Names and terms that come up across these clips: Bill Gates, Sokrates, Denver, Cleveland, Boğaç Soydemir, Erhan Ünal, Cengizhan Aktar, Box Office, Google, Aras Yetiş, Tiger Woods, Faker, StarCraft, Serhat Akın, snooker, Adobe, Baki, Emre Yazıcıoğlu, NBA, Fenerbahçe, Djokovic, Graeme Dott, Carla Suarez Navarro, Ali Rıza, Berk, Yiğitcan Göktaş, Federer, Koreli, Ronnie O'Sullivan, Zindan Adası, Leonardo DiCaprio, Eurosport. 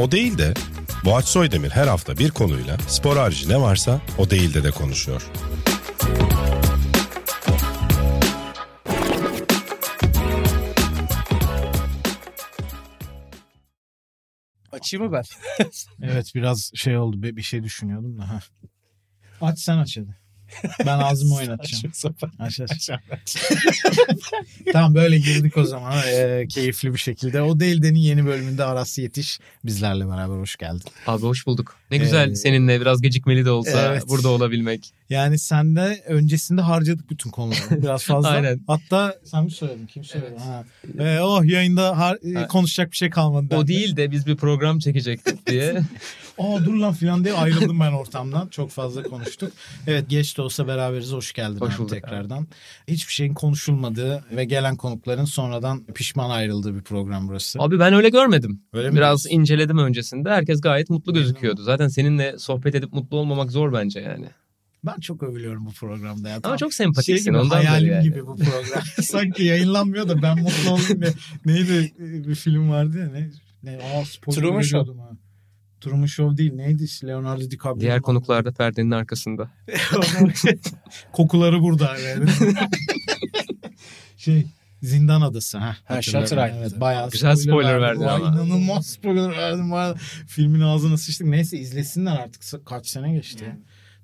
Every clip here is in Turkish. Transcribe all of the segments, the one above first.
O Değil De, Boğaç Soydemir her hafta bir konuyla spor harici ne varsa O Değil De konuşuyor. Açayım mı ben? Evet, biraz şey oldu, bir şey düşünüyordum da. Ha. Aç sen, aç hadi. Ben ağzımı oynatacağım. Aç. Tamam, böyle girdik o zaman keyifli bir şekilde. O Değil De'nin yeni bölümünde Aras Yetiş bizlerle beraber, hoş geldin. Abi hoş bulduk. Ne güzel seninle biraz gecikmeli de olsa burada olabilmek. Yani sen de öncesinde harcadık bütün konuları biraz fazla. Aynen. Hatta sen mi söyledin? Kim söyledi? Evet. Ha. Yayında konuşacak bir şey kalmadı. O Değil De biz bir program çekecektik diye. Dur lan filan diye ayrıldım ben ortamdan. Çok fazla konuştuk. Evet, geç de olsa beraberiz. Hoş geldin. Hoş bulduk tekrardan. Abi. Hiçbir şeyin konuşulmadığı ve gelen konukların sonradan pişman ayrıldığı bir program burası. Abi ben öyle görmedim. Öyle biraz mi? İnceledim öncesinde. Herkes gayet mutlu gözüküyordu. Zaten seninle sohbet edip mutlu olmamak zor bence yani. Ben çok övülüyorum bu programda ya. Ama tamam, çok sempatiksin gibi, ondan hayalim yani. Gibi bu program. Sanki yayınlanmıyor da ben mutlu oldum. Neydi bir film vardı ya. Truman Show. Truman Show değil, neydi? Leonardo DiCaprio. Diğer konuklarda perdenin arkasında. Kokuları burada yani. Zindan Adası. Shutter Island. Evet, bayağı güzel spoiler verdim ama. İnanılmaz spoiler verdim. Filmin ağzına sıçtık. Neyse, izlesinler artık. Kaç sene geçti yani.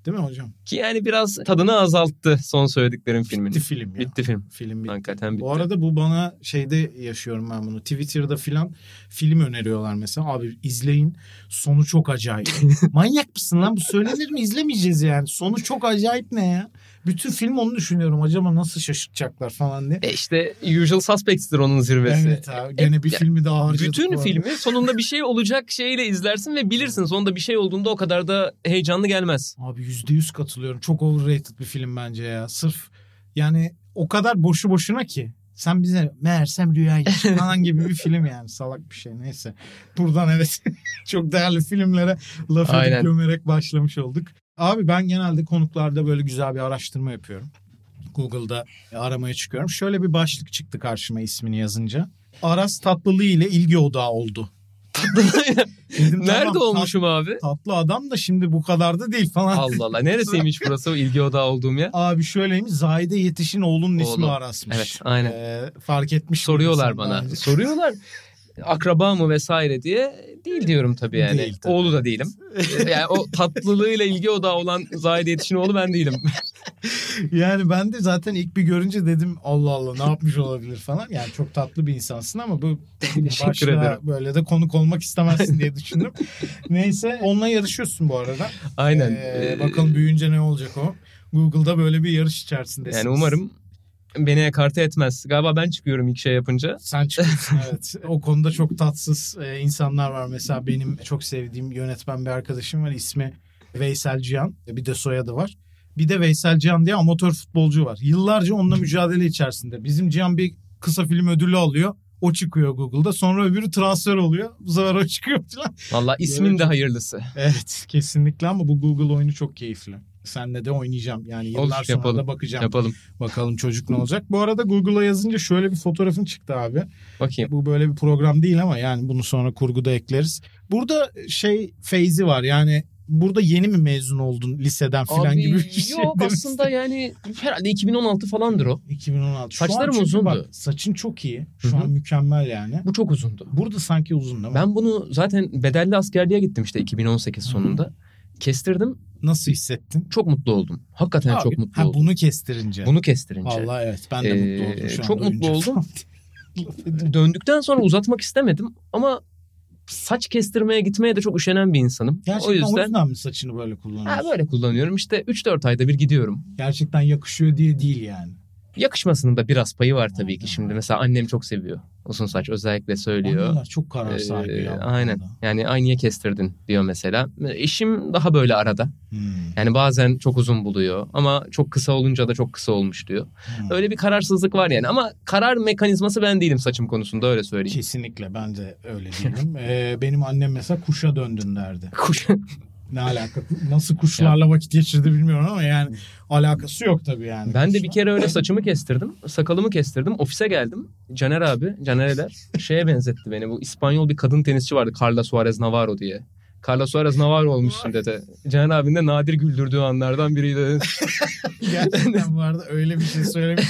Değil mi hocam? Ki yani biraz tadını azalttı son söylediklerim filmin. Bitti film. Hakikaten bitti. Bu arada bu bana şeyde yaşıyorum ben bunu. Twitter'da filan film öneriyorlar mesela. Abi izleyin, sonu çok acayip. Manyak mısın lan, bu söylenir mi? İzlemeyeceğiz yani. Sonu çok acayip ne ya? Bütün film onu düşünüyorum. Acaba nasıl şaşırtacaklar falan diye. İşte Usual Suspects'tir onun zirvesi. Evet abi. Gene bir filmi daha harcadık. Bütün filmi sonunda bir şey olacak şeyle izlersin ve bilirsin. Sonunda bir şey olduğunda o kadar da heyecanlı gelmez. Abi %100 katılıyorum. Çok overrated bir film bence ya. Sırf yani o kadar boşu boşuna ki. Sen bize meğersem rüya falan gibi bir film yani. Salak bir şey. Neyse. Buradan evet çok değerli filmlere laf edip gömerek başlamış olduk. Abi ben genelde konuklarda böyle güzel bir araştırma yapıyorum. Google'da aramaya çıkıyorum. Şöyle bir başlık çıktı karşıma ismini yazınca. Aras Tatlılığı ile ilgi odağı oldu. Dedim, nerede tamam, olmuşum abi? Tatlı adam da şimdi bu kadar da değil falan. Allah Allah, neresiymiş burası ilgi odağı olduğum ya? Abi şöyleymiş, Zahide Yetiş'in oğlunun ismi Aras'mış. Evet, aynen. Fark etmiş. Soruyorlar bana. Abi. Soruyorlar. Akraba mı vesaire diye. Değil diyorum tabii yani. Değil, tabii. Oğlu da değilim. Yani o tatlılığıyla ilgi odağı olan Zahide Yetiş'in oğlu ben değilim. Yani ben de zaten ilk bir görünce dedim Allah Allah ne yapmış olabilir falan. Yani çok tatlı bir insansın ama bu başta böyle de konuk olmak istemezsin diye düşündüm. Neyse, onunla yarışıyorsun bu arada. Aynen. Bakalım büyüyünce ne olacak o. Google'da böyle bir yarış içerisindesiniz. Yani umarım beni ekarte etmez. Galiba ben çıkıyorum ilk şey yapınca. Sen çıkıyorsun evet. O konuda çok tatsız insanlar var. Mesela benim çok sevdiğim yönetmen bir arkadaşım var. İsmi Veysel Cihan. Bir de soyadı var. Bir de Veysel Cihan diye amatör futbolcu var. Yıllarca onunla mücadele içerisinde. Bizim Cihan bir kısa film ödülü alıyor. O çıkıyor Google'da. Sonra öbürü transfer oluyor. Bu sefer o çıkıyor falan. Valla ismin de hayırlısı. Evet kesinlikle, ama bu Google oyunu çok keyifli. Seninle de oynayacağım. Yani yıllar olur, sonra yapalım, da bakacağım. Yapalım. Bakalım çocuk ne olacak. Bu arada Google'a yazınca şöyle bir fotoğrafın çıktı abi. Bakayım. Bu böyle bir program değil ama yani bunu sonra kurguda ekleriz. Burada feyzi var yani. Burada yeni mi mezun oldun liseden filan gibi bir şey? Yok aslında yani herhalde 2016 falandır o. 2016. Saçlarım uzundu. Bak, saçın çok iyi. Şu Hı-hı. an mükemmel yani. Bu çok uzundu. Burada sanki uzun değil mi? Ben bunu zaten bedelli askerliğe gittim işte 2018 sonunda. Hı-hı. Kestirdim. Nasıl hissettin? Çok mutlu oldum. Hakikaten abi, çok mutlu oldum. Bunu kestirince. Vallahi evet, ben de mutlu oldum şu an. Çok mutlu oldum. Döndükten sonra uzatmak istemedim ama... Saç kestirmeye gitmeye de çok üşenen bir insanım. Gerçekten o yüzden mi saçını böyle kullanıyorsun? Böyle kullanıyorum işte 3-4 ayda bir gidiyorum. Gerçekten yakışıyor diye değil yani. Yakışmasının da biraz payı var tabii ki şimdi. Mesela annem çok seviyor uzun saç, özellikle söylüyor. Onlar çok karar sahibi. Aynen yani ay niye kestirdin diyor mesela. Eşim daha böyle arada. Yani bazen çok uzun buluyor ama çok kısa olunca da çok kısa olmuş diyor. Öyle bir kararsızlık var yani, ama karar mekanizması ben değilim saçım konusunda, öyle söyleyeyim. Kesinlikle ben de öyle değilim. Benim annem mesela kuşa döndün derdi. Kuşa Ne alaka? Nasıl kuşlarla vakit geçirdi bilmiyorum ama yani alakası yok tabii yani. Ben de bir kere öyle saçımı kestirdim, sakalımı kestirdim. Ofise geldim. Caner abi, Caner'ler şeye benzetti beni. Bu İspanyol bir kadın tenisçi vardı, Carla Suarez Navarro diye. Carla Suarez Navarro olmuşsun dedi. Caner abinin de nadir güldürdüğü anlardan biriydi. Gerçekten bu arada öyle bir şey söylemiş.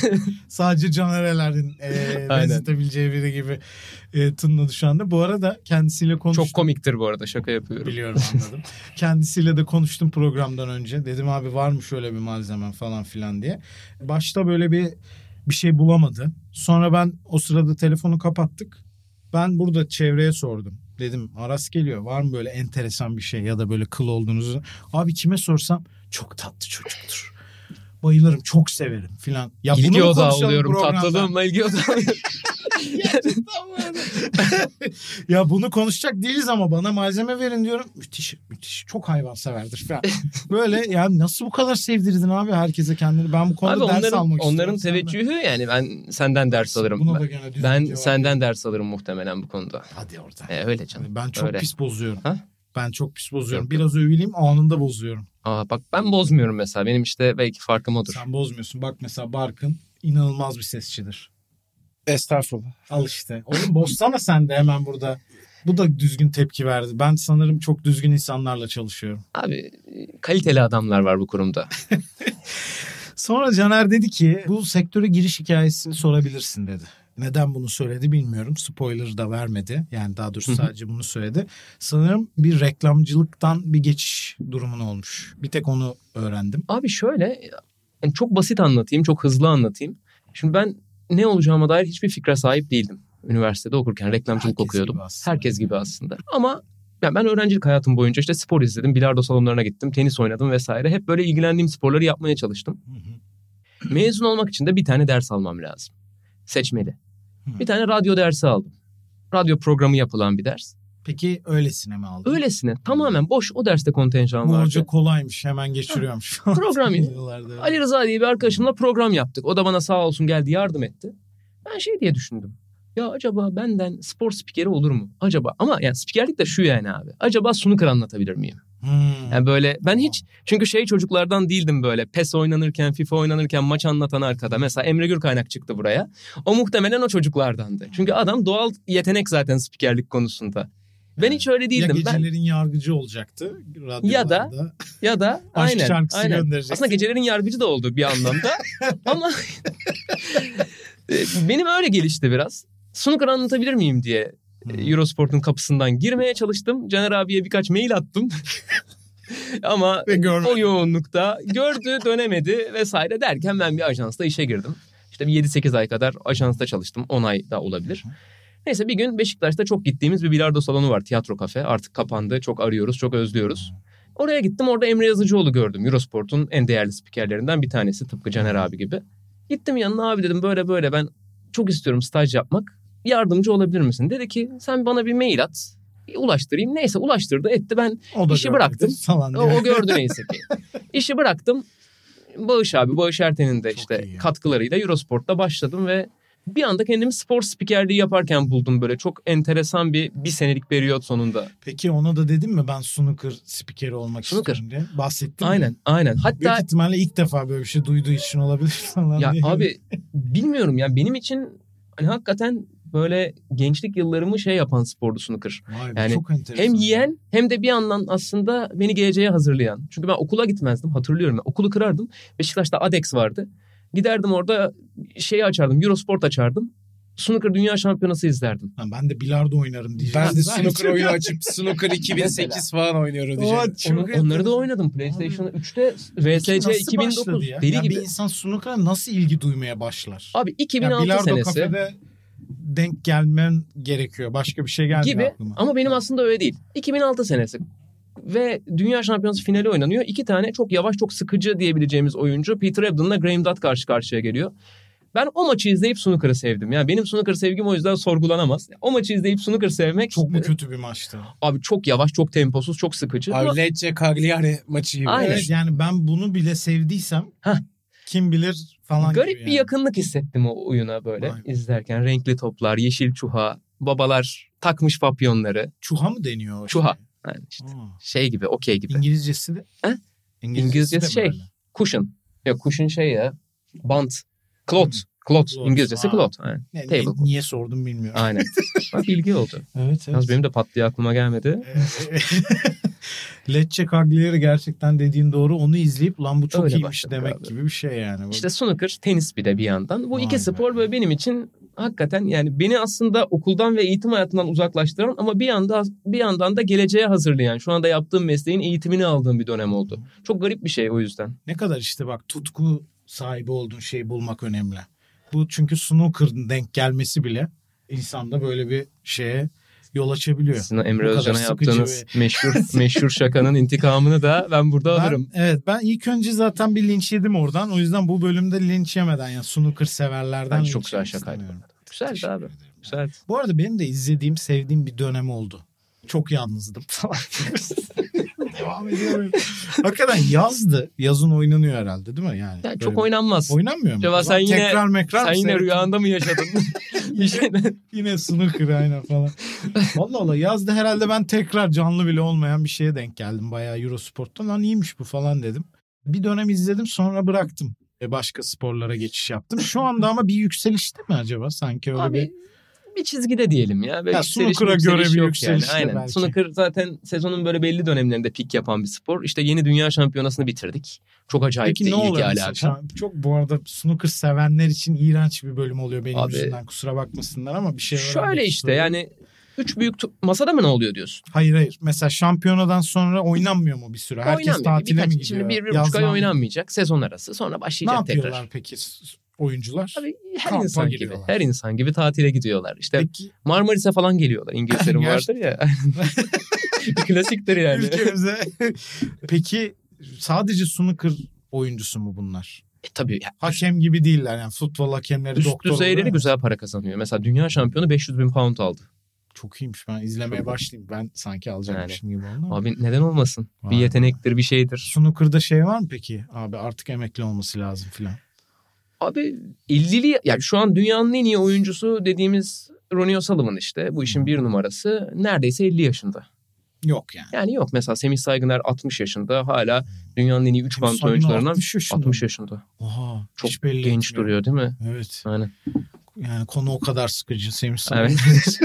Sadece Caner'lerin benzetebileceği biri gibi tınladı şu anda. Bu arada kendisiyle konuştum. Çok komiktir bu arada, şaka yapıyorum. Biliyorum, anladım. Kendisiyle de konuştum programdan önce. Dedim abi var mı şöyle bir malzemen falan filan diye. Başta böyle bir şey bulamadı. Sonra ben o sırada telefonu kapattık. Ben burada çevreye sordum. Dedim Aras geliyor, var mı böyle enteresan bir şey ya da böyle kıl olduğunuzu? Abi kime sorsam çok tatlı çocuktur. Bayılırım, çok severim filan. Ya ilgi odağı oluyorum programdan. Tatlılığımla ilgi odağı oluyorum. Ya bunu konuşacak değiliz ama bana malzeme verin diyorum. Müthiş çok hayvanseverdir falan. Böyle yani nasıl bu kadar sevdirdin abi herkese kendini? Ben bu konuda abi ders almak istiyorum. Onların teveccühü yani ben senden ders alırım. Ben senden ders alırım muhtemelen bu konuda. Hadi oradan. Öyle canım. Ben çok öyle. Pis bozuyorum. Ha? Ben çok pis bozuyorum. Biraz övüleyim, anında bozuyorum. Aa bak ben bozmuyorum mesela. Benim işte belki farkım odur. Sen bozmuyorsun. Bak mesela Barkın inanılmaz bir sesçidir. Estağfurullah. Al işte. Oğlum bozsana sen de hemen burada. Bu da düzgün tepki verdi. Ben sanırım çok düzgün insanlarla çalışıyorum. Abi kaliteli adamlar var bu kurumda. Sonra Caner dedi ki bu sektöre giriş hikayesini sorabilirsin dedi. Neden bunu söyledi bilmiyorum. Spoiler da vermedi. Yani daha doğrusu sadece bunu söyledi. Sanırım bir reklamcılıktan bir geçiş durumun olmuş. Bir tek onu öğrendim. Abi şöyle yani çok basit anlatayım, çok hızlı anlatayım. Şimdi ben ne olacağıma dair hiçbir fikre sahip değildim. Üniversitede okurken reklamcılık okuyordum. Herkes gibi aslında. Ama yani ben öğrencilik hayatım boyunca işte spor izledim, bilardo salonlarına gittim, tenis oynadım vesaire. Hep böyle ilgilendiğim sporları yapmaya çalıştım. Mezun olmak için de bir tane ders almam lazım. Seçmeli. Bir tane radyo dersi aldım. Radyo programı yapılan bir ders. Peki öylesine mi aldın? Öylesine. Tamamen boş. O derste kontenjan vardı. Bu hoca kolaymış. Hemen geçiriyormuş. Program. Ali Rıza diye bir arkadaşımla program yaptık. O da bana sağ olsun geldi, yardım etti. Ben şey diye düşündüm. Ya acaba benden spor spikeri olur mu? Acaba. Ama yani spikerlik de şu yani abi. Acaba snooker anlatabilir miyim? Yani böyle ben hiç çünkü şey çocuklardan değildim böyle PES oynanırken, FIFA oynanırken maç anlatan arkada. Mesela Emre Gürkaynak çıktı buraya. O muhtemelen o çocuklardandı. Çünkü adam doğal yetenek zaten spikerlik konusunda. Ben hiç öyle değildim. Ya gecelerin yargıcı olacaktı. Ya da aynen. Aslında gecelerin yargıcı da oldu bir anlamda. Ama benim öyle gelişti biraz. Snooker anlatabilir miyim diye Eurosport'un kapısından girmeye çalıştım. Caner abiye birkaç mail attım. Ama o yoğunlukta gördü, dönemedi vesaire derken ben bir ajansla işe girdim. İşte bir 7-8 ay kadar ajansta çalıştım. 10 ay da olabilir. Neyse bir gün Beşiktaş'ta çok gittiğimiz bir bilardo salonu var. Tiyatro kafe. Artık kapandı. Çok arıyoruz. Çok özlüyoruz. Oraya gittim. Orada Emre Yazıcıoğlu gördüm. Eurosport'un en değerli spikerlerinden bir tanesi. Tıpkı Caner abi gibi. Gittim yanına, abi dedim böyle ben çok istiyorum staj yapmak. Yardımcı olabilir misin? Dedi ki sen bana bir mail at. Ulaştırayım. Neyse ulaştırdı etti. Ben işi bıraktım. O gördü neyse ki. İşi bıraktım. Bağış Erten'in de işte katkılarıyla Eurosport'ta başladım ve bir anda kendimi spor spikerliği yaparken buldum böyle. Çok enteresan bir senelik periyot sonunda. Peki ona da dedim mi ben snooker spikeri olmak istiyorum diye? Bahsettim. Aynen. Hatta büyük ihtimalle ilk defa böyle bir şey duyduğu için olabilir falan ya diye. Abi bilmiyorum ya benim için hani hakikaten böyle gençlik yıllarımı şey yapan spordu snooker. Vay be, yani çok enteresan. Hem yiyen hem de bir yandan aslında beni geleceğe hazırlayan. Çünkü ben okula gitmezdim, hatırlıyorum. Ben okulu kırardım. Beşiktaş'ta ADEX vardı. Giderdim orada şeyi açardım, Eurosport açardım. Snooker Dünya Şampiyonası izlerdim. Ha, ben de bilardo oynarım diyeceğim. Ben de snooker oyunu açıp snooker 2008 falan oynuyorum diyeceğim. Onları da oynadım. PlayStation 3'te VSC 2009 deli ya gibi. Bir insan snooker'a nasıl ilgi duymaya başlar? Abi 2006 bilardo senesi. Bilardo kafede denk gelmen gerekiyor. Başka bir şey gelmiyor gibi, aklıma. Ama benim aslında öyle değil. 2006 senesi. Ve Dünya Şampiyonası finali oynanıyor. 2 tane çok yavaş, çok sıkıcı diyebileceğimiz oyuncu Peter Ebdon'la Graeme Dott karşı karşıya geliyor. Ben o maçı izleyip snooker'ı sevdim. Yani benim snooker sevgim o yüzden sorgulanamaz. O maçı izleyip snooker sevmek... Çok mu kötü bir maçtı? Abi çok yavaş, çok temposuz, çok sıkıcı. Abi Lecce Cagliari maçı gibi. Aynen. Evet, yani ben bunu bile sevdiysem... Heh. Kim bilir falan garip gibi. Garip bir yakınlık hissettim o oyuna böyle. Aynen. İzlerken. Renkli toplar, yeşil çuha, babalar takmış papyonları. Çuha mı deniyor? Çuha. Yani işte şey gibi, okey gibi. İngilizcesi de? He? İngilizcesi şey, cushion. Ya cushion şey ya, bant. Cloth. İngilizcesi cloth. Yani. Niye sordum bilmiyorum. Aynen. Bak ilgi oldu. Evet. Yalnız benim de pat diye aklıma gelmedi. Lecce Cagliari gerçekten dediğin doğru. Onu izleyip lan bu çok öyle iyiymiş demek abi gibi bir şey yani. İşte snooker, tenis bir de bir yandan. Bu vay iki be spor böyle benim için hakikaten yani beni aslında okuldan ve eğitim hayatından uzaklaştıran ama bir yandan da geleceğe hazırlayan, şu anda yaptığım mesleğin eğitimini aldığım bir dönem oldu. Çok garip bir şey o yüzden. Ne kadar işte bak tutku sahibi olduğun şeyi bulmak önemli. Bu çünkü snooker'ın denk gelmesi bile insanda böyle bir şeye yol açabiliyor. Sizin Emre Özcan'a yaptığınız meşhur şakanın intikamını da ben burada alırım. Evet, ben ilk önce zaten bir linç yedim oradan. O yüzden bu bölümde linç yemeden yani snooker severlerden. Ben çok güzel şakaydı. Güzeldi abi. Güzeldi. Bu arada benim de izlediğim, sevdiğim bir dönem oldu. Çok yalnızdım falan. Devam ediyorum. Hakikaten yazdı. Yazın oynanıyor herhalde değil mi? Yani çok böyle oynanmaz. Oynanmıyor mu? Acaba sen yine rüyanda mı yaşadın? yine snooker aynen falan. Vallahi yazdı herhalde, ben tekrar canlı bile olmayan bir şeye denk geldim. Bayağı Eurosport'tan lan iyiymiş bu falan dedim. Bir dönem izledim sonra bıraktım. Başka sporlara geçiş yaptım. Şu anda ama bir yükselişte mi acaba? Sanki öyle abi, bir çizgide diyelim ya. Ya snooker'a göre bir yükseliş yani. Aynen. Snooker zaten sezonun böyle belli dönemlerinde pik yapan bir spor. İşte yeni dünya şampiyonasını bitirdik. Çok acayipti ilgi alaka. Çok bu arada snooker sevenler için iğrenç bir bölüm oluyor benim abi, yüzümden. Kusura bakmasınlar ama bir şey var. Şöyle işte yani 3 büyük masada mı ne oluyor diyorsun? Hayır. Mesela şampiyonadan sonra oynanmıyor mu bir süre? Herkes tatile mi gidiyor? Şimdi 1,5 ay oynanmayacak. Sezon arası. Sonra başlayacak tekrar. Ne yapıyorlar peki oyuncular? Abi, her insan gibi tatile gidiyorlar. İşte peki, Marmaris'e falan geliyorlar. İngilizlerin vardır ya. Klasiktir yani. Ülkemize. Peki sadece snooker oyuncusu mu bunlar? Tabii. Hakem gibi değiller yani, futbol hakemleri, üst doktor. Üst düzeyleri güzel para kazanıyor. Mesela dünya şampiyonu 500.000 pound aldı. Çok iyiymiş. Ben izlemeye başlayayım. Ben sanki alacakmışım yani gibi oldu ama. Abi neden olmasın? Vay, bir yetenektir, bir şeydir. Snooker'da şey var mı peki? Abi artık emekli olması lazım filan. Abi 50'li yani şu an dünyanın en iyi oyuncusu dediğimiz Ronnie O'Sullivan işte. Bu işin bir numarası. Neredeyse 50 yaşında. Yok yani. Yani yok. Mesela Semih Saygınar 60 yaşında. Hala dünyanın en iyi 3 bant oyuncularından 60 yaşında. Oha. Çok genç duruyor değil mi? Evet. Aynen. Yani konu o kadar sıkıcı Semih Saygınar. Evet.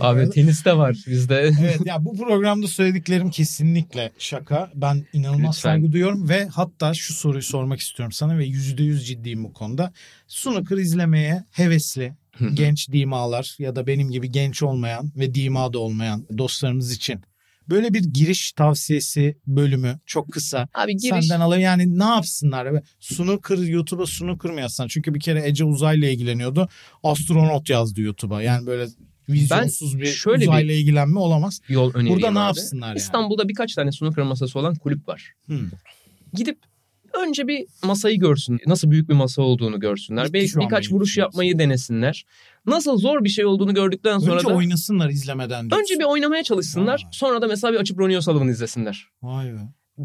Abi tenis de var bizde. Evet ya, bu programda söylediklerim kesinlikle şaka. Ben inanılmaz saygı duyuyorum ve hatta şu soruyu sormak istiyorum sana ve %100 ciddiyim bu konuda. Snooker izlemeye hevesli genç dimalar ya da benim gibi genç olmayan ve dima da olmayan dostlarımız için böyle bir giriş tavsiyesi bölümü çok kısa. Abi giriş. Senden alayım yani, ne yapsınlar? Snooker, YouTube'a snooker mı yazsan? Çünkü bir kere Ece uzayla ilgileniyordu. Astronot yazdı YouTube'a. Yani böyle vizyonsuz bir uzayla ilgilenme olamaz. Yol öneriyim burada ne abi yapsınlar yani? İstanbul'da birkaç tane snooker masası olan kulüp var. Gidip önce bir masayı görsün. Nasıl büyük bir masa olduğunu görsünler. Hiç belki birkaç vuruş yapmayı denesinler. Nasıl zor bir şey olduğunu gördükten sonra önce da oynasınlar izlemeden diyorsun. Önce bir oynamaya çalışsınlar. Vay. Sonra da mesela bir açıp Ronnie O'Sullivan'ı izlesinler. Vay be.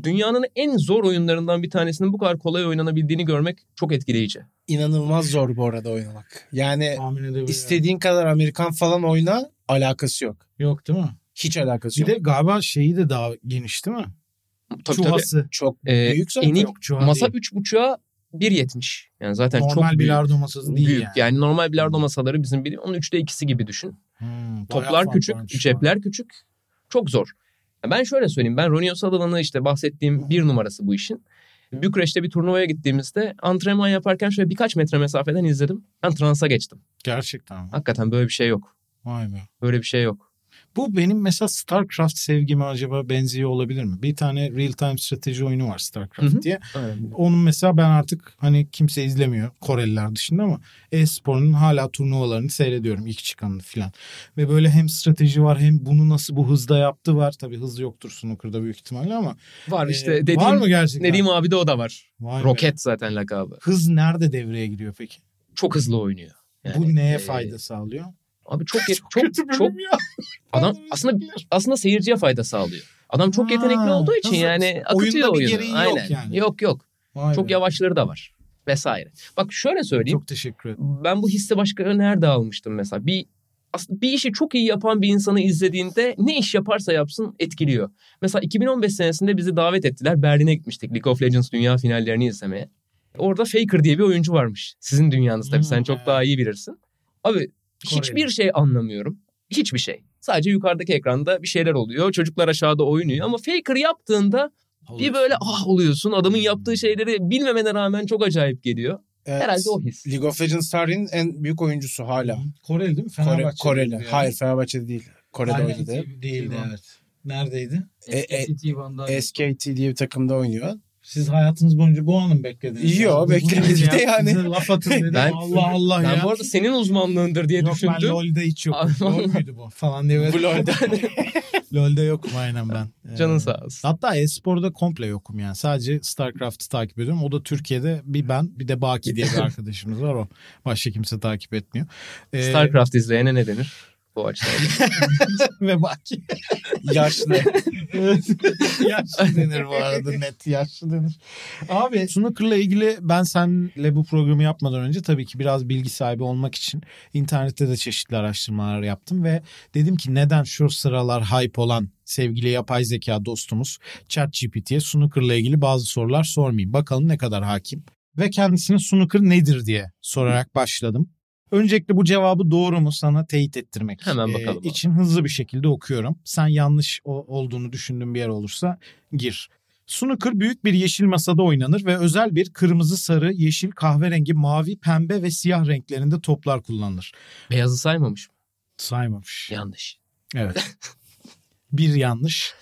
Dünyanın en zor oyunlarından bir tanesinin bu kadar kolay oynanabildiğini görmek çok etkileyici. İnanılmaz zor bu arada oynamak. Yani istediğin kadar Amerikan falan oyna, alakası yok. Yok değil mi? Hiç alakası yok. Bir de galiba şeyi de daha geniş değil mi? Tabii, çuvası. Tabii. Çok büyük zaten. Yok, çuva masa 3,5'a 1,70. Yani zaten normal çok büyük. Normal bilardo masası değil büyük. Yani normal bilardo masaları bizim bildiğimiz onun 3'te 2'si gibi düşün. Toplar küçük, cepler küçük. Çok zor. Ben şöyle söyleyeyim. Ben Ronnie O'Sullivan'ı işte bahsettiğim bir numarası bu işin. Bükreş'te bir turnuvaya gittiğimizde antrenman yaparken şöyle birkaç metre mesafeden izledim. Ben transa geçtim. Gerçekten mi? Hakikaten böyle bir şey yok. Vay be. Böyle bir şey yok. Bu benim mesela StarCraft sevgime acaba benziyor olabilir mi? Bir tane real time strateji oyunu var StarCraft diye. Evet. Onun mesela ben artık hani kimse izlemiyor Koreliler dışında ama e-sporunun hala turnuvalarını seyrediyorum, ilk çıkanını filan. Ve böyle hem strateji var hem bunu nasıl bu hızda yaptı var. Tabii hız yoktur snooker'da büyük ihtimalle ama. Var işte dediğim, var mı gerçekten? Dediğim abi de o da var. Vay Roket be zaten lakabı. Hız nerede devreye giriyor peki? Çok hızlı oynuyor. Yani, bu neye fayda sağlıyor? Abi çok adam aslında seyirciye fayda sağlıyor. Adam çok yetenekli olduğu için yani akıtıyor oyunu. Aynen. Yani. Yok. Vay çok be yavaşları da var vesaire. Bak şöyle söyleyeyim. Çok teşekkür ederim. Ben bu hissi başka nerede almıştım mesela? Bir aslında bir işi çok iyi yapan bir insanı izlediğinde ne iş yaparsa yapsın etkiliyor. Mesela 2015 senesinde bizi davet ettiler. Berlin'e gitmiştik League of Legends dünya finallerini izlemeye. Orada Faker diye bir oyuncu varmış. Sizin dünyanız tabii, sen çok daha iyi bilirsin. Abi hiçbir şey anlamıyorum. Hiçbir şey. Sadece yukarıdaki ekranda bir şeyler oluyor. Çocuklar aşağıda oynuyor ama Faker yaptığında bir böyle oluyorsun. Adamın yaptığı şeyleri bilmemene rağmen çok acayip geliyor. Evet. Herhalde o his. League of Legends tarihinin en büyük oyuncusu hala. Koreli değil mi? Fenerbahçe. Koreli. Yani. Hayır, Fenerbahçe'de değil. Kore'de oynadı. Değildi, evet. Neredeydi? SKT diye bir takımda oynuyor. Siz hayatınız boyunca bu anı mı beklediniz? Yok, beklemedik de yani. Size laf atın dedim. Allah ya. Ben bu arada senin uzmanlığındır diye düşündüm. Yok, ben LoL'de hiç yok. LoL müydü bu falan diye böyle. LoL'de yokum aynen ben. Canın sağ olsun. Hatta e-sporda komple yokum yani. Sadece StarCraft'ı takip ediyorum. O da Türkiye'de bir ben, bir de Baki diye bir arkadaşımız var o. Başka kimse takip etmiyor. StarCraft izleyene ne denir? Boğaç ve Baki. Yaşlı. Evet. Yaşlı denir bu arada, net yaşlı denir. Abi snooker'la ilgili ben seninle bu programı yapmadan önce tabii ki biraz bilgi sahibi olmak için internette de çeşitli araştırmalar yaptım ve dedim ki neden şu sıralar hype olan sevgili yapay zeka dostumuz ChatGPT'ye snooker'la ilgili bazı sorular sormayayım. Bakalım ne kadar hakim. Ve kendisine snooker nedir diye sorarak başladım. Öncelikle bu cevabı doğru mu sana teyit ettirmek için hızlı bir şekilde okuyorum. Sen yanlış olduğunu düşündüğün bir yer olursa gir. Snooker büyük bir yeşil masada oynanır ve özel bir kırmızı, sarı, yeşil, kahverengi, mavi, pembe ve siyah renklerinde toplar kullanılır. Beyazı saymamış mı? Saymamış. Yanlış. Evet. Bir yanlış.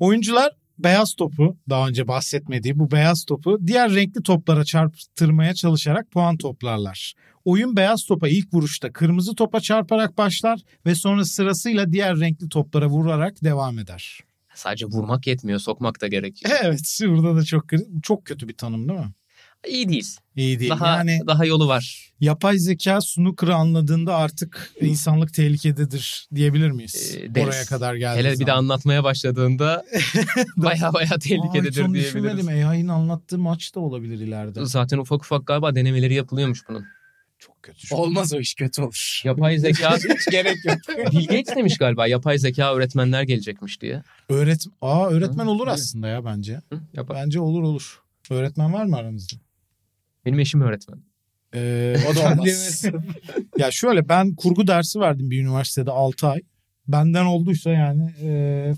Oyuncular beyaz topu, daha önce bahsetmediği bu beyaz topu diğer renkli toplara çarptırmaya çalışarak puan toplarlar. Oyun beyaz topa ilk vuruşta kırmızı topa çarparak başlar ve sonra sırasıyla diğer renkli toplara vurarak devam eder. Sadece vurmak yetmiyor, sokmak da gerekiyor. Evet, burada da çok kötü bir tanım değil mi? İyi değil. İyi değil. Daha yolu var. Yapay zeka snooker'ı anladığında artık insanlık tehlikededir diyebilir miyiz? Oraya kadar geldi. Hele bir de anlatmaya başladığında baya tehlikededir diyebiliriz. AI'nin anlattığı maç da olabilir ileride. Zaten ufak galiba denemeleri yapılıyormuş bunun. Çok kötü. Olmaz o iş, kötü olur. Yapay zeka hiç gerek yok. Bill Gates demiş galiba yapay zeka öğretmenler gelecekmiş diye. Öğretmen olur aslında ya bence. Bence olur. Öğretmen var mı aranızda? Benim eşim öğretmen. O da olmaz. Ya şöyle, ben kurgu dersi verdim bir üniversitede 6 ay. Benden olduysa yani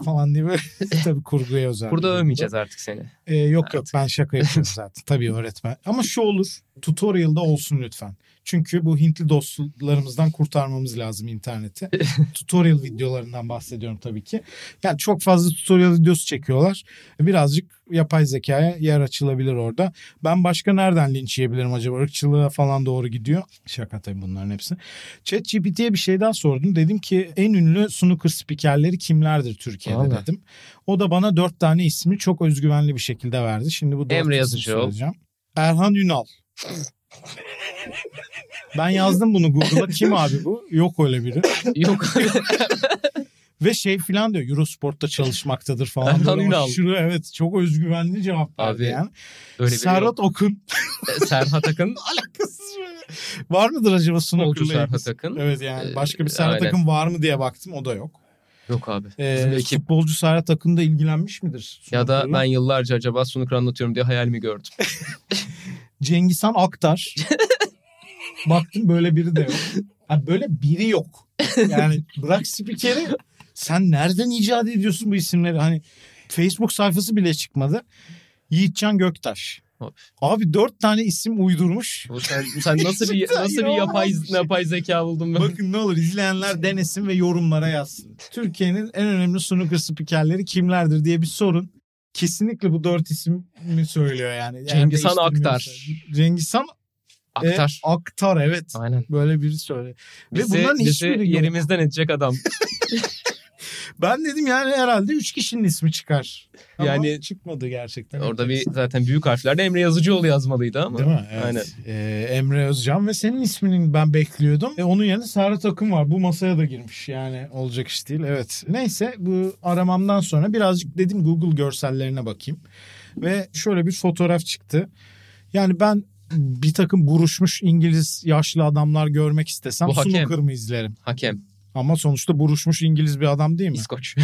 falan diye böyle tabii kurguya özel. Burada övmeyeceğiz artık seni. Yok ben şaka yapıyorum zaten. Tabii öğretmen. Ama şu olur, tutorial'da olsun lütfen. Çünkü bu Hintli dostlarımızdan kurtarmamız lazım interneti. Tutorial videolarından bahsediyorum tabii ki. Yani çok fazla tutorial videosu çekiyorlar. Birazcık yapay zekaya yer açılabilir orada. Ben başka nereden linç yiyebilirim acaba? Irkçılığa falan doğru gidiyor. Şaka tabii bunların hepsi. ChatGPT'ye bir şey daha sordum. Dedim ki en ünlü snooker spikerleri kimlerdir Türkiye'de dedim. O da bana 4 tane ismi çok özgüvenli bir şekilde verdi. Şimdi bu 4 Emre Yazıcıoğlu. Erhan Ünal. Ben yazdım bunu Google'a. Kim abi bu? Yok öyle biri. Yok. Ve şey filan diyor. Eurosport'ta çalışmaktadır falan. Şuraya, evet, çok özgüvenli cevap verdi yani. Serhat Akın. Serhat Akın. Alakasız böyle. Var mıdır acaba snooker'la? Serhat Akın. Evet yani başka bir Serhat Akın var mı diye baktım, o da yok. Yok abi. Futbolcu Serhat Akın da ilgilenmiş midir? Ya da ben yıllarca acaba snooker anlatıyorum diye hayal mi gördüm? Cengizhan Aktar. Baktım böyle biri de yok. Abi böyle biri yok. Yani bırak spikeri. Sen nereden icat ediyorsun bu isimleri? Hani Facebook sayfası bile çıkmadı. Yiğitcan Göktaş. Abi 4 tane isim uydurmuş. Sen nasıl bir yapay zeka buldun? Bakın ne olur, izleyenler denesin ve yorumlara yazsın. Türkiye'nin en önemli snooker spikerleri kimlerdir diye bir sorun. Kesinlikle bu 4 ismi söylüyor yani. Cengizhan Aktar. Cengizhan Aktar. Aktar, evet. Aynen. Böyle biri söylüyor. Ve bunların hiçbiri yerimizden edecek adam. Ben dedim yani herhalde 3 kişinin ismi çıkar. Ama yani çıkmadı gerçekten. Orada bir zaten büyük harflerde Emre Yazıcıoğlu yazmalıydı ama. Değil mi? Evet. Aynen. Emre Özcan ve senin isminin ben bekliyordum. Onun yerine Serhat Akın var. Bu masaya da girmiş yani, olacak iş değil. Evet. Neyse, bu aramamdan sonra birazcık dedim Google görsellerine bakayım. Ve şöyle bir fotoğraf çıktı. Yani ben bir takım buruşmuş İngiliz yaşlı adamlar görmek istesem snooker mı izlerim? Hakem. Ama sonuçta buruşmuş İngiliz bir adam değil mi? İskoç.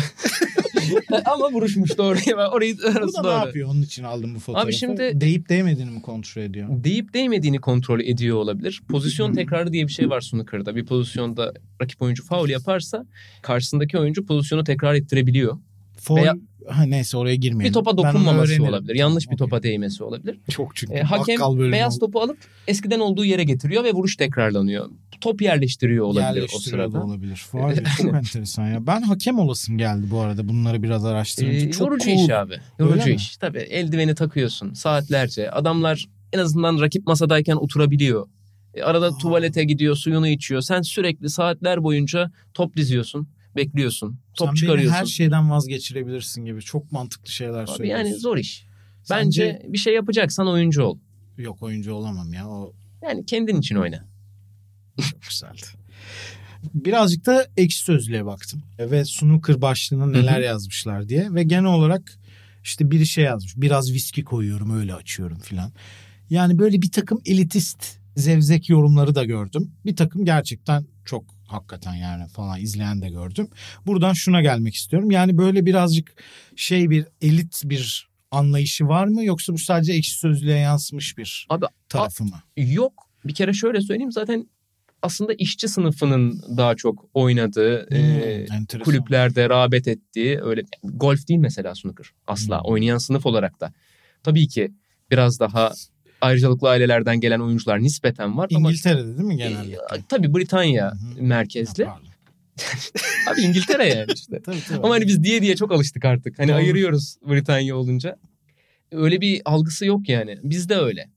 Ama buruşmuş doğru. Orayı arası doğru. Ne yapıyor? Onun için aldım bu fotoğrafı. Abi şimdi deyip değmediğini mi kontrol ediyor? Deyip değmediğini kontrol ediyor olabilir. Pozisyon tekrarı diye bir şey var snooker'da. Bir pozisyonda rakip oyuncu faul yaparsa karşısındaki oyuncu pozisyonu tekrar ettirebiliyor. Veya neyse oraya girmeyelim. Bir topa dokunmaması olabilir. Yanlış bir topa değmesi olabilir. Çok çünkü. Hakem beyaz topu alıp eskiden olduğu yere getiriyor ve vuruş tekrarlanıyor. Top yerleştiriyor olabilir o sırada. Olabilir. Çok enteresan ya. Ben hakem olasım geldi bu arada. Bunları biraz araştırınca. Çok yorucu iş abi. Yorucu iş. Tabii eldiveni takıyorsun saatlerce. Adamlar en azından rakip masadayken oturabiliyor. Arada tuvalete gidiyor, suyunu içiyor. Sen sürekli saatler boyunca top diziyorsun. Bekliyorsun. Top sen çıkarıyorsun. Sen her şeyden vazgeçirebilirsin gibi. Çok mantıklı şeyler abi söylüyorsun. Yani zor iş. Bence bir şey yapacaksan oyuncu ol. Yok oyuncu olamam ya. O... Yani kendin için oyna. Çok güzeldi. Birazcık da Ekşi Sözlüğe baktım. Ve snooker başlığına neler yazmışlar diye. Ve genel olarak işte biri şey yazmış. Biraz viski koyuyorum öyle açıyorum filan. Yani böyle bir takım elitist zevzek yorumları da gördüm. Bir takım gerçekten çok hakikaten yani falan izleyen de gördüm. Buradan şuna gelmek istiyorum. Yani böyle birazcık şey bir elit bir anlayışı var mı? Yoksa bu sadece Ekşi Sözlüğe yansımış bir abi, tarafı mı? Yok. Bir kere şöyle söyleyeyim zaten aslında işçi sınıfının daha çok oynadığı kulüplerde rağbet ettiği öyle golf değil mesela snooker asla oynayan sınıf olarak da. Tabii ki biraz daha ayrıcalıklı ailelerden gelen oyuncular nispeten var. İngiltere'de ama, değil mi genelde? Tabii Britanya merkezli. Abi İngiltere yani işte. Tabii. Ama hani biz diye çok alıştık artık. Hani ayırıyoruz Britanya olunca. Öyle bir algısı yok yani. Bizde öyle.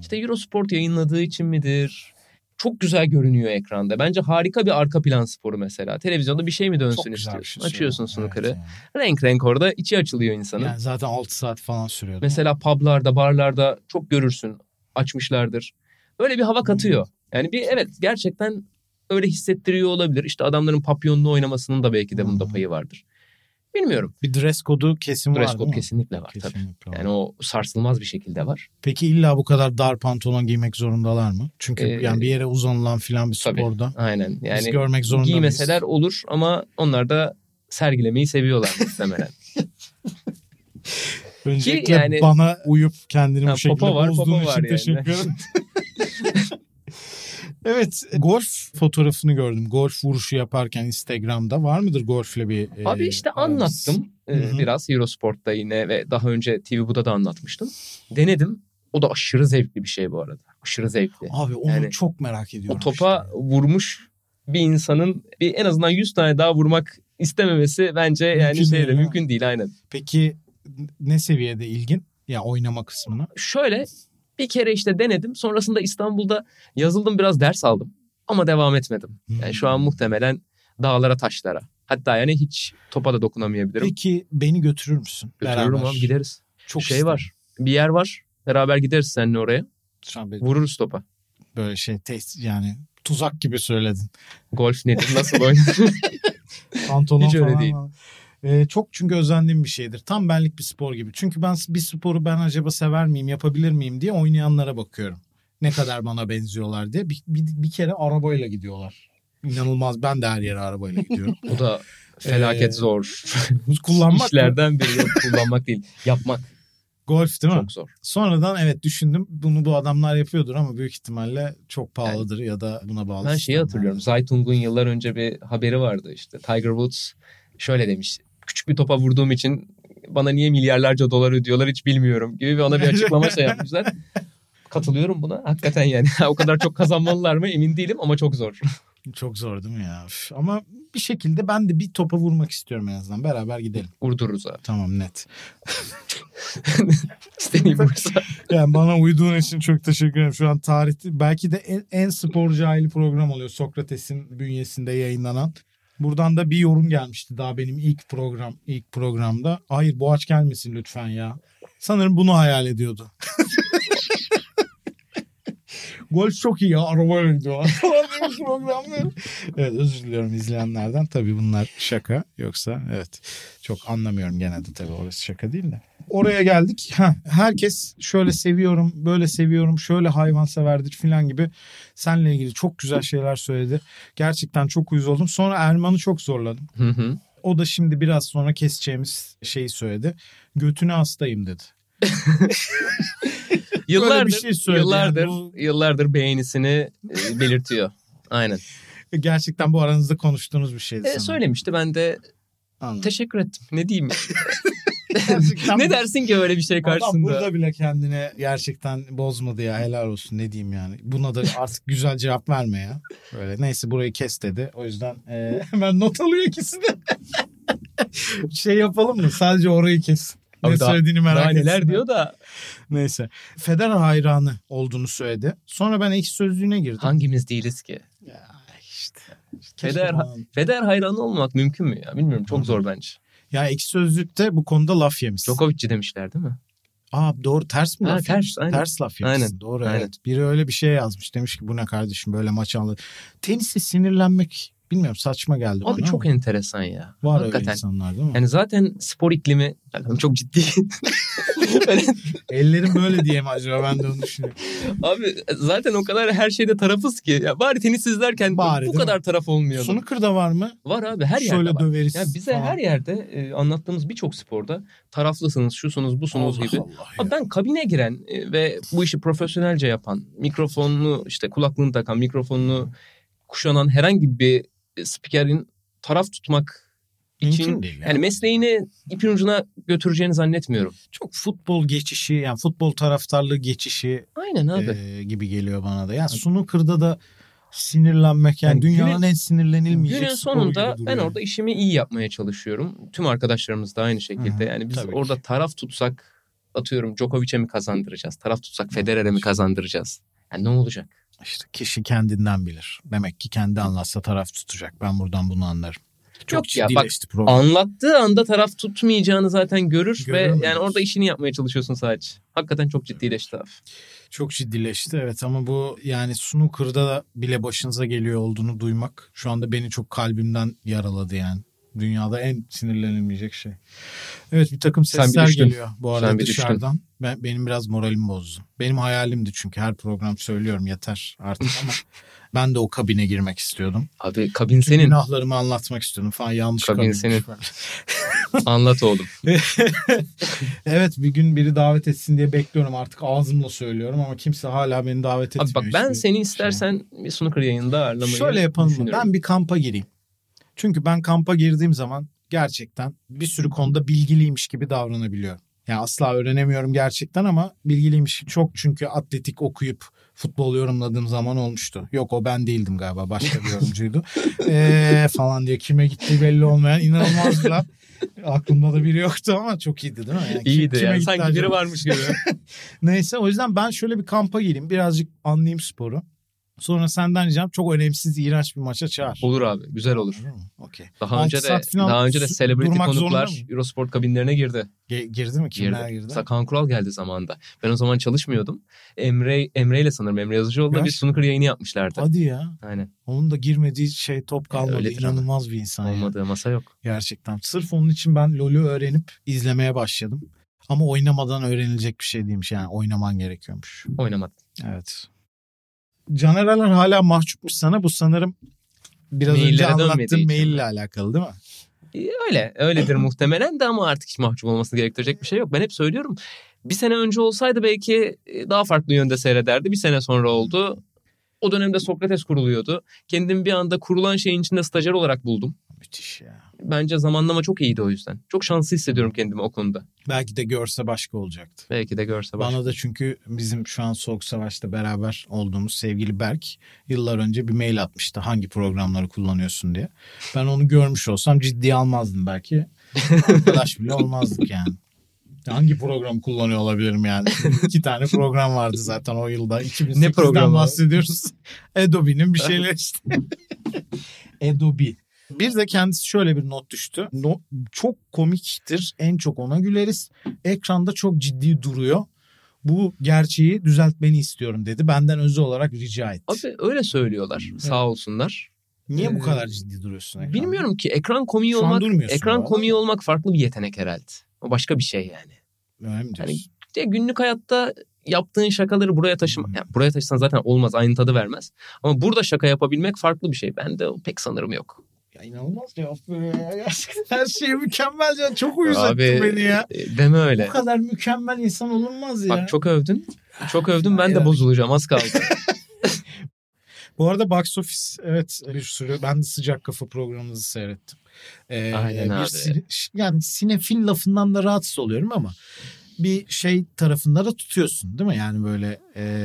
İşte Eurosport yayınladığı için midir? Çok güzel görünüyor ekranda. Bence harika bir arka plan sporu mesela. Televizyonda bir şey mi dönsün istiyorsun? Şey açıyorsun snooker'ı. Evet, yani. Renk renk orada içi açılıyor insanın. Yani zaten 6 saat falan sürüyor. Mesela publarda, barlarda çok görürsün. Açmışlardır. Öyle bir hava katıyor. Yani bir evet gerçekten öyle hissettiriyor olabilir. İşte adamların papyonlu oynamasının da belki de bunda payı vardır. Bilmiyorum. Bir dress kodu kesin var. Dress kodu kesinlikle var kesinlikle tabii. Yani o sarsılmaz bir şekilde var. Peki illa bu kadar dar pantolon giymek zorundalar mı? Çünkü yani bir yere uzanılan filan bir sporda. Aynen. Yani biz görmek zorunda giymeseler mıyız? Olur ama onlar da sergilemeyi seviyorlar muhtemelen. Öncelikle yani, bana uyup kendini bu şekilde bozduğun için yani. Teşekkür ederim. Evet, golf fotoğrafını gördüm. Golf vuruşu yaparken Instagram'da var mıdır golfle bir... Abi işte anlattım biraz Eurosport'ta yine ve daha önce TV Bu'da da anlatmıştım. Denedim. O da aşırı zevkli bir şey bu arada. Aşırı zevkli. Abi onu yani, çok merak ediyorum. O topa işte. Vurmuş bir insanın bir en azından 100 tane daha vurmak istememesi bence mümkün yani şeyle değil, mümkün değil aynen. Peki ne seviyede ilgin? Ya oynama kısmına? Şöyle... Bir kere işte denedim. Sonrasında İstanbul'da yazıldım biraz ders aldım. Ama devam etmedim. Yani şu an muhtemelen dağlara taşlara. Hatta yani hiç topa da dokunamayabilirim. Peki beni götürür müsün? Götürürüm beraber. Abi gideriz. Çok şey istedim. Var. Bir yer var. Beraber gideriz seninle oraya. Vururuz topa. Böyle şey yani tuzak gibi söyledin. Golf nedir? Nasıl oynadın? Pantolon hiç öyle falan değil. Çok çünkü özendiğim bir şeydir. Tam benlik bir spor gibi. Çünkü ben bir sporu ben acaba sever miyim, yapabilir miyim diye oynayanlara bakıyorum. Ne kadar bana benziyorlar diye. Bir kere arabayla gidiyorlar. İnanılmaz. Ben de her yere arabayla gidiyorum. O da felaket zor. Kullanmak İşlerden biri yok. Kullanmak değil. Yapmak. Golf değil mi? Çok zor. Sonradan evet düşündüm. Bunu bu adamlar yapıyordur ama büyük ihtimalle çok pahalıdır yani, ya da buna bağlı. Ben şeyi hatırlıyorum. Zaytung'un yıllar önce bir haberi vardı işte. Tiger Woods şöyle demiş. Küçük bir topa vurduğum için bana niye milyarlarca dolar ödüyorlar hiç bilmiyorum gibi ona bir açıklama şey yapmışlar. Katılıyorum buna. Hakikaten yani o kadar çok kazanmalılar mı emin değilim ama çok zor. Çok zor değil mi ya? Ama bir şekilde ben de bir topa vurmak istiyorum en azından. Beraber gidelim. Vurdururuz abi. Tamam net. İsteneyim bursa. Yani bana uyduğun için çok teşekkür ederim. Şu an tarihte belki de en spor cahili program oluyor. Sokrates'in bünyesinde yayınlanan. Buradan da bir yorum gelmişti daha benim ilk programda. Hayır Boğaç gelmesin lütfen ya. Sanırım bunu hayal ediyordu. Gol çok iyi ya. Arabayla gidiyorlar. Evet, özür diliyorum izleyenlerden. Tabii bunlar şaka. Yoksa evet. Çok anlamıyorum gene de tabii, orası şaka değil de. Oraya geldik. Herkes şöyle seviyorum, böyle seviyorum, şöyle hayvanseverdir filan gibi seninle ilgili çok güzel şeyler söyledi. Gerçekten çok uyuz oldum. Sonra Erman'ı çok zorladım. Hı. O da şimdi biraz sonra keseceğimiz şeyi söyledi. Götüne hastayım dedi. Yıllardır beğenisini belirtiyor. Aynen. Gerçekten bu aranızda konuştuğunuz bir şeydi. Söylemişti, ben de anladım. Teşekkür ettim. Ne diyeyim? Ne dersin ki öyle bir şey karşısında? Adam burada bile kendine gerçekten bozmadı ya, helal olsun, ne diyeyim yani. Buna da artık güzel cevap verme ya. Böyle neyse, burayı kes dedi. O yüzden hemen not alıyor ikisi de. Şey yapalım mı? Sadece orayı kes. Ne söylediğini merak etsin. Neler diyor da. Neyse. Federer hayranı olduğunu söyledi. Sonra ben Ekşi Sözlüğü'ne girdim. Hangimiz değiliz ki? Ya işte. Federer hayranı olmak mümkün mü ya? Bilmiyorum, çok zor bence. Ya Ekşi Sözlük'te bu konuda laf yemiş. Djokovic'i demişler değil mi? Aa doğru, ters mi? Ha, laf ters, aynen. Ters laf yemiş. Aynen. Doğru, aynen. Evet. Biri öyle bir şey yazmış. Demiş ki bu ne kardeşim, böyle maç anladı. Tenise sinirlenmek... Bilmiyorum, saçma geldi bana. Abi çok enteresan ya. Var hakikaten. Öyle insanlar değil mi? Yani zaten spor iklimi çok ciddi. Ellerim böyle diye mi acaba, ben de onu düşünüyorum. Abi zaten o kadar her şeyde tarafız ki. Ya bari tenis izlerken bari, bu kadar taraf olmuyor. Snooker'da var mı? Var abi, her şöyle yerde var. Şöyle döveriz. Yani bize her yerde anlattığımız birçok sporda taraflısınız, şusunuz, busunuz Allah gibi. Abi ben kabine giren ve bu işi profesyonelce yapan, mikrofonunu işte kulaklığını takan, mikrofonunu kuşanan herhangi bir spikerin taraf tutmak için yani mesleğini ipin ucuna götüreceğini zannetmiyorum. Çok futbol geçişi, yani futbol taraftarlığı geçişi. Aynen abi. Gibi geliyor bana da. Ya snooker'da da sinirlenmek yani dünyanın en sinirlenilmeyecek. Günün sonunda ben orada işimi iyi yapmaya çalışıyorum. Tüm arkadaşlarımız da aynı şekilde. Hı, yani biz orada taraf tutsak, atıyorum Djokovic'e mi kazandıracağız? Taraf tutsak Federer'e mi kazandıracağız? Yani ne olacak? İşte kişi kendinden bilir. Demek ki kendi anlatsa taraf tutacak. Ben buradan bunu anlarım. Çok ciddileşti problem. Anlattığı anda taraf tutmayacağını zaten görür ve yani orada işini yapmaya çalışıyorsun sadece. Hakikaten çok ciddileşti abi. Çok ciddileşti evet, ama bu yani snooker'da bile başınıza geliyor olduğunu duymak şu anda beni çok kalbimden yaraladı yani. Dünyada en sinirlenilmeyecek şey. Evet, bir takım sesler geliyor bu arada dışarıdan. Benim biraz moralim bozdu. Benim hayalimdi çünkü, her program söylüyorum yeter artık ama ben de o kabine girmek istiyordum. Abi kabin çünkü senin. Günahlarımı anlatmak istiyordum falan, yanlış kabin senin. Anlat oğlum. Evet, bir gün biri davet etsin diye bekliyorum artık, ağzımla söylüyorum ama kimse hala beni davet etmiyor. Abi bak, ben seni istersen bir snooker yayında ağırlamayı şöyle yapalım mı? Ben bir kampa gireyim. Çünkü ben kampa girdiğim zaman gerçekten bir sürü konuda bilgiliymiş gibi davranabiliyorum. Yani asla öğrenemiyorum gerçekten ama bilgiliymiş çok, çünkü atletik okuyup futbol yorumladığım zaman olmuştu. Yok, o ben değildim galiba, başka bir yorumcuydu. Falan diye kime gittiği belli olmayan inanılmaz bir laf. Aklımda da biri yoktu ama çok iyiydi değil mi? Yani iyiydi yani, sanki acaba biri varmış gibi. Neyse, o yüzden ben şöyle bir kampa gireyim, birazcık anlayayım sporu. Sonra senden ricam çok önemsiz, iğrenç bir maça çağır. Olur abi, güzel olur. Okey. Daha önce de celebrity konuklar Eurosport kabinlerine girdi. Girdi mi? Kimler girdi? Sakan Kural geldi zamanında. Ben o zaman çalışmıyordum. Emre'yle sanırım, Emre Yazıcıoğlu'yla bir snooker yayını yapmışlardı. Hadi ya. Aynen. Onun da girmediği şey top kalmadı. Öyledir, inanılmaz bir insan. Olmadığı masa yok. Gerçekten. Sırf onun için ben LoL'ü öğrenip izlemeye başladım. Ama oynamadan öğrenilecek bir şey değilmiş yani, oynaman gerekiyormuş. Oynamadım. Evet. Caner'ler hala mahcupmuş sana. Bu sanırım biraz önce anlattığım maille alakalı değil mi? Öyledir muhtemelen de, ama artık hiç mahcup olmasını gerektirecek bir şey yok. Ben hep söylüyorum, bir sene önce olsaydı belki daha farklı yönde seyrederdi. Bir sene sonra oldu. O dönemde Sokrates kuruluyordu. Kendimi bir anda kurulan şeyin içinde stajyer olarak buldum. Müthiş ya. Bence zamanlama çok iyiydi o yüzden. Çok şanslı hissediyorum kendimi o konuda. Belki de görse başka olacaktı. Bana da, çünkü bizim şu an Soğuk Savaş'ta beraber olduğumuz sevgili Berk yıllar önce bir mail atmıştı. Hangi programları kullanıyorsun diye. Ben onu görmüş olsam ciddiye almazdım belki. Arkadaş bile olmazdık yani. Hangi program kullanıyor olabilirim yani? 2 tane program vardı zaten o yılda. 2008'den bahsediyoruz. Adobe'nin bir şeyler işte. Adobe. Bir de kendisi şöyle bir not düştü. Çok komiktir. En çok ona güleriz. Ekranda çok ciddi duruyor. bu gerçeği düzeltmeni istiyorum dedi. Benden özel olarak rica etti. Abi öyle söylüyorlar, evet, sağ olsunlar. Niye bu kadar ciddi duruyorsun ekranda? Bilmiyorum ki, ekran komiği olmak farklı bir yetenek herhalde. O başka bir şey yani. Öyle mi diyorsun? Yani günlük hayatta yaptığın şakaları buraya taşıma. Yani buraya taşısan zaten olmaz, aynı tadı vermez. Ama burada şaka yapabilmek farklı bir şey. Bende pek sanırım yok. Ya inanılmaz cevap böyle ya. Gerçekten her şey mükemmel canım. Çok uyuz ettin beni ya. Deme öyle. Bu kadar mükemmel insan olunmaz ya. Bak çok övdün. Çok övdün, ben de bozulacağım. Az kaldı. Bu arada Box Office, evet, bir sürü. Ben de Sıcak Kafa programınızı seyrettim. Aynen abi. Yani sinefil lafından da rahatsız oluyorum ama bir şey tarafında da tutuyorsun değil mi? Yani böyle...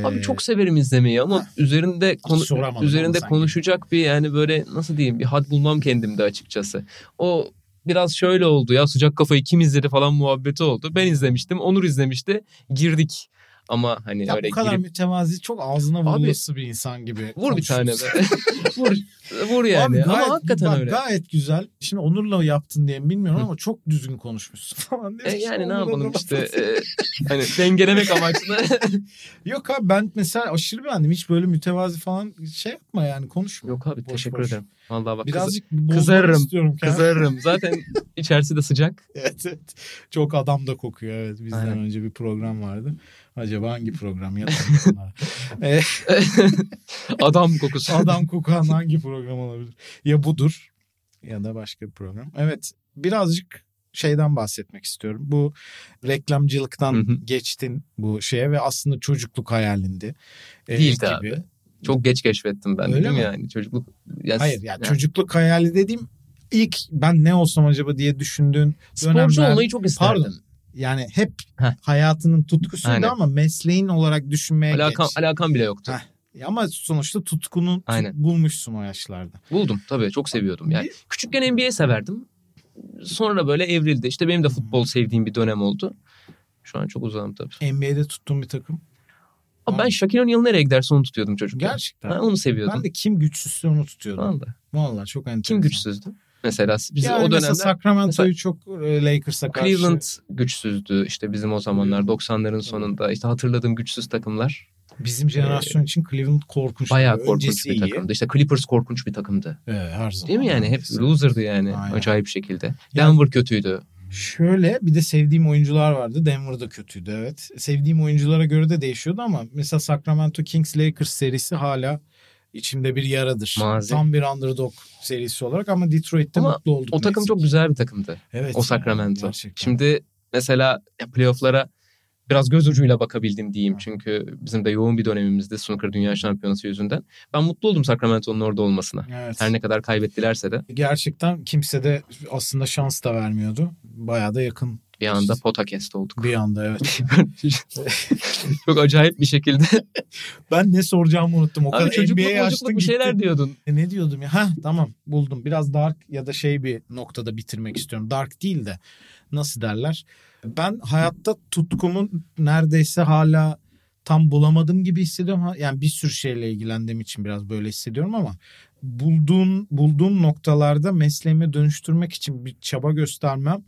Abi çok severim izlemeyi ama üzerinde konuşacak bir, yani böyle nasıl diyeyim, bir had bulmam kendimde açıkçası. O biraz şöyle oldu ya, Sıcak Kafayı kim izledi falan muhabbeti oldu. Ben izlemiştim, Onur izlemişti, girdik. Ama hani ya öyle girip... bu kadar girip... mütevazi, çok ağzına vurulması bir insan gibi. Vur bir tane be. vur yani. Abi, gayet, ama hakikaten bak, öyle. Gayet güzel. Şimdi Onur'la yaptın diye bilmiyorum ama çok düzgün konuşmuşsun falan. Yani ne yapalım işte. Hani dengelemek amaçlı. Yok abi, ben mesela aşırı beğendim. Hiç böyle mütevazi falan şey yapma yani, konuşma. Yok abi, teşekkür ederim. Vallahi bak, birazcık kızarırım. Zaten içerisi de sıcak. Evet. Çok adam da kokuyor. Evet, bizden aynen önce bir program vardı. Acaba hangi program ya? Adam kokusu. Adam kokan hangi program olabilir? Ya budur ya da başka bir program. Evet, birazcık şeyden bahsetmek istiyorum. Bu reklamcılıktan geçtin bu şeye ve aslında çocukluk hayalindi. Değil tabii. Çok geç keşfettim ben. Öyle mi? Yani çocukluk. Ya, hayır yani çocukluk hayali dediğim, ilk ben ne olsam acaba diye düşündüğün sporcu olmayı çok isterdim. Pardon. Yani hep hayatının tutkusuydu, aynen, ama mesleğin olarak düşünmeye alakan bile yoktu. Ama sonuçta tutkunu bulmuşsun o yaşlarda. Buldum tabii, çok seviyordum yani. Küçükken NBA severdim. Sonra böyle evrildi. İşte benim de futbol sevdiğim bir dönem oldu. Şu an çok uzağım tabii. NBA'de tuttuğum bir takım. Ben Shaquille O'Neal'ın nereye giderse onu tutuyordum çocukken. Gerçekten. Ben onu seviyordum. Ben de kim güçsüzse onu tutuyordum. Vallahi çok enteresan. Kim güçsüzdü? Mesela biz yani o dönemde Sacramento'yu çok Lakers'a karşı. Cleveland güçsüzdü işte bizim o zamanlar, 90'ların sonunda. İşte hatırladığım güçsüz takımlar. Bizim jenerasyon için Cleveland korkunç. Bayağı korkunç bir takımdı. İşte Clippers korkunç bir takımdı. Evet, her zaman. Değil mi yani? Hep loser'dı yani. Aynen. Acayip şekilde. Denver kötüydü. Şöyle bir de sevdiğim oyuncular vardı. Denver'da kötüydü, evet. Sevdiğim oyunculara göre de değişiyordu ama mesela Sacramento Kings-Lakers serisi hala içimde bir yaradır. Mazi. Tam bir underdog serisi olarak ama Detroit'te mutlu olduk. O takım çok güzel bir takımdı. Evet, o Sacramento. Yani, şimdi mesela playoff'lara biraz göz ucuyla bakabildim diyeyim. Çünkü bizim de yoğun bir dönemimizde snooker dünya şampiyonası yüzünden. Ben mutlu oldum Sacramento'nun orada olmasına. Evet. Her ne kadar kaybettilerse de. Gerçekten kimse de aslında şans da vermiyordu. Bayağı da yakın. Bir anda podcast olduk. Bir anda, evet. Çok acayip bir şekilde. Ben ne soracağımı unuttum. O abi kadar NBA'ye açtın bir şeyler gittim diyordun. Ne diyordum ya? Tamam, buldum. Biraz dark ya da şey bir noktada bitirmek istiyorum. Dark değil de nasıl derler? Ben hayatta tutkumu neredeyse hala tam bulamadım gibi hissediyorum. Yani bir sürü şeyle ilgilendiğim için biraz böyle hissediyorum ama bulduğum noktalarda mesleğime dönüştürmek için bir çaba göstermem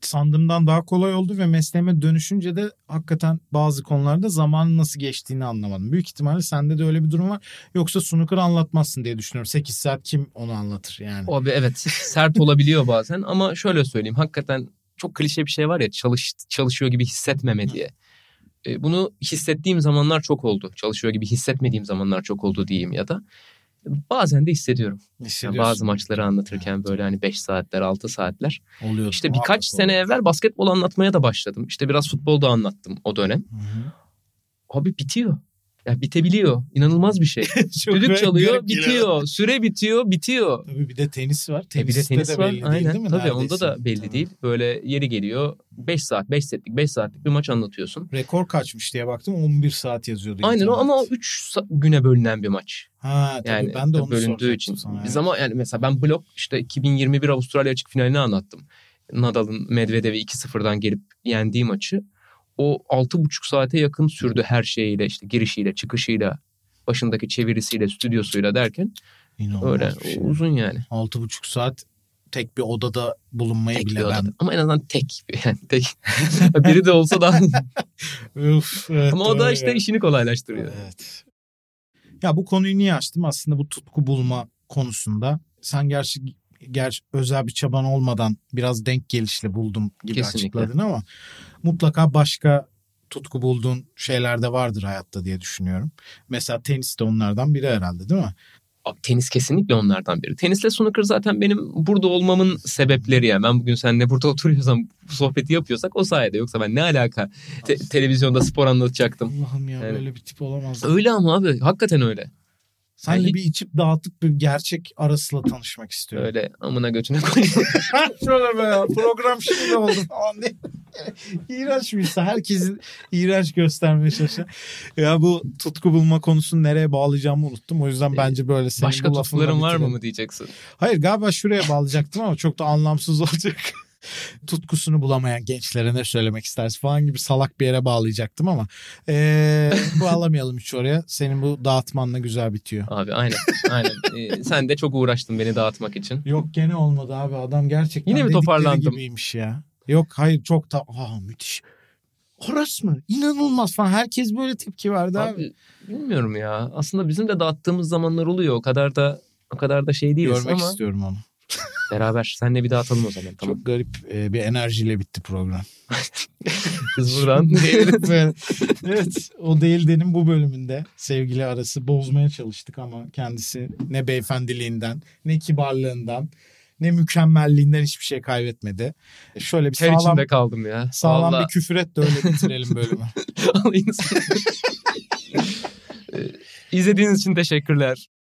sandığımdan daha kolay oldu ve mesleğime dönüşünce de hakikaten bazı konularda zamanın nasıl geçtiğini anlamadım. Büyük ihtimalle sende de öyle bir durum var. Yoksa snooker anlatmazsın diye düşünüyorum. 8 saat kim onu anlatır yani? Abi evet, sert olabiliyor bazen ama şöyle söyleyeyim, hakikaten çok klişe bir şey var ya, çalışıyor gibi hissetmeme diye. Bunu hissettiğim zamanlar çok oldu. Çalışıyor gibi hissetmediğim zamanlar çok oldu diyeyim ya da. Bazen de hissediyorum. Yani bazı maçları anlatırken böyle hani 5 saatler, 6 saatler. Oluyordu. İşte birkaç sene evvel basketbol anlatmaya da başladım. İşte biraz futbol da anlattım o dönem. Hı-hı. Abi bitiyor. Ya bitebiliyor. İnanılmaz bir şey. Düdük çalıyor, bitiyor. Ya. Süre bitiyor. Tabii bir de tenis var. Teniste de belli değil, değil mi? Tabii neredeyse. Onda da belli değil. Böyle yeri geliyor 5 saat, 5 saatlik bir maç anlatıyorsun. Rekor kaçmış diye baktım, 11 saat yazıyordu. Aynen o, ama 3 güne bölünen bir maç. Ha tabii, yani ben de onu bölündüğü için. Sana, biz ama yani mesela ben blok işte 2021 Avustralya Açık finalini anlattım. Nadal'ın Medvedev'i 2-0'dan gelip yendiği maçı. O 6,5 saate yakın sürdü her şeyiyle, işte girişiyle, çıkışıyla, başındaki çevirisiyle, stüdyosuyla derken. İnanılmaz öyle şey. Uzun yani. 6,5 saat tek bir odada bulunmayı tek bile ben... Odada. Ama en azından tek. Yani tek. Biri de olsa da... Uf, evet, ama o da işte ya. İşini kolaylaştırıyor. Evet. Ya bu konuyu niye açtım? Aslında bu tutku bulma konusunda. Sen gerçi özel bir çaban olmadan biraz denk gelişle buldum gibi kesinlikle açıkladın ama... Mutlaka başka tutku bulduğun şeyler de vardır hayatta diye düşünüyorum. Mesela tenis de onlardan biri herhalde, değil mi? Tenis kesinlikle onlardan biri. Tenisle snooker zaten benim burada olmamın sebepleri yani. Ben bugün seninle burada oturuyorsam, bu sohbeti yapıyorsak o sayede. Yoksa ben ne alaka televizyonda spor anlatacaktım. Allah'ım ya, yani böyle bir tip olamaz. Öyle ama abi, hakikaten öyle. Senle yani bir içip dağıtıp bir gerçek Aras'la tanışmak istiyorum. Öyle amına götüne koyuyorum. Şöyle be, program şimdi oldu falan diye. İğrenç birisi. Herkesin iğrenç göstermeye çalışıyor. Ya bu tutku bulma konusunu nereye bağlayacağımı unuttum. O yüzden bence böyle senin başka bu tutkuların var mı diyeceksin? Hayır, galiba şuraya bağlayacaktım ama çok da anlamsız olacak. Tutkusunu bulamayan gençlere ne söylemek istersin falan gibi salak bir yere bağlayacaktım ama bağlamayalım hiç oraya. Senin bu dağıtmanla güzel bitiyor. Abi aynen. Sen de çok uğraştın beni dağıtmak için. Yok, gene olmadı abi, adam gerçekten yine mi toparlandım gibiymiş ya. Yok hayır, çok müthiş. Orası mı? İnanılmaz falan. Herkes böyle tepki verdi abi. Bilmiyorum ya. Aslında bizim de dağıttığımız zamanlar oluyor. O kadar da şey değiliz ama. Görmek istiyorum onu. Beraber seninle bir daha atalım o zaman. Tamam. Çok garip bir enerjiyle bitti program. Biz buradan evet, O Değil De'nin bu bölümünde sevgili Aras'ı bozmaya çalıştık ama kendisi ne beyefendiliğinden, ne kibarlığından, ne mükemmelliğinden hiçbir şey kaybetmedi. Şöyle bir ter içinde kaldım ya. Sağlam vallahi. Bir küfür et de öyle bitirelim bölümü. İzlediğiniz için teşekkürler.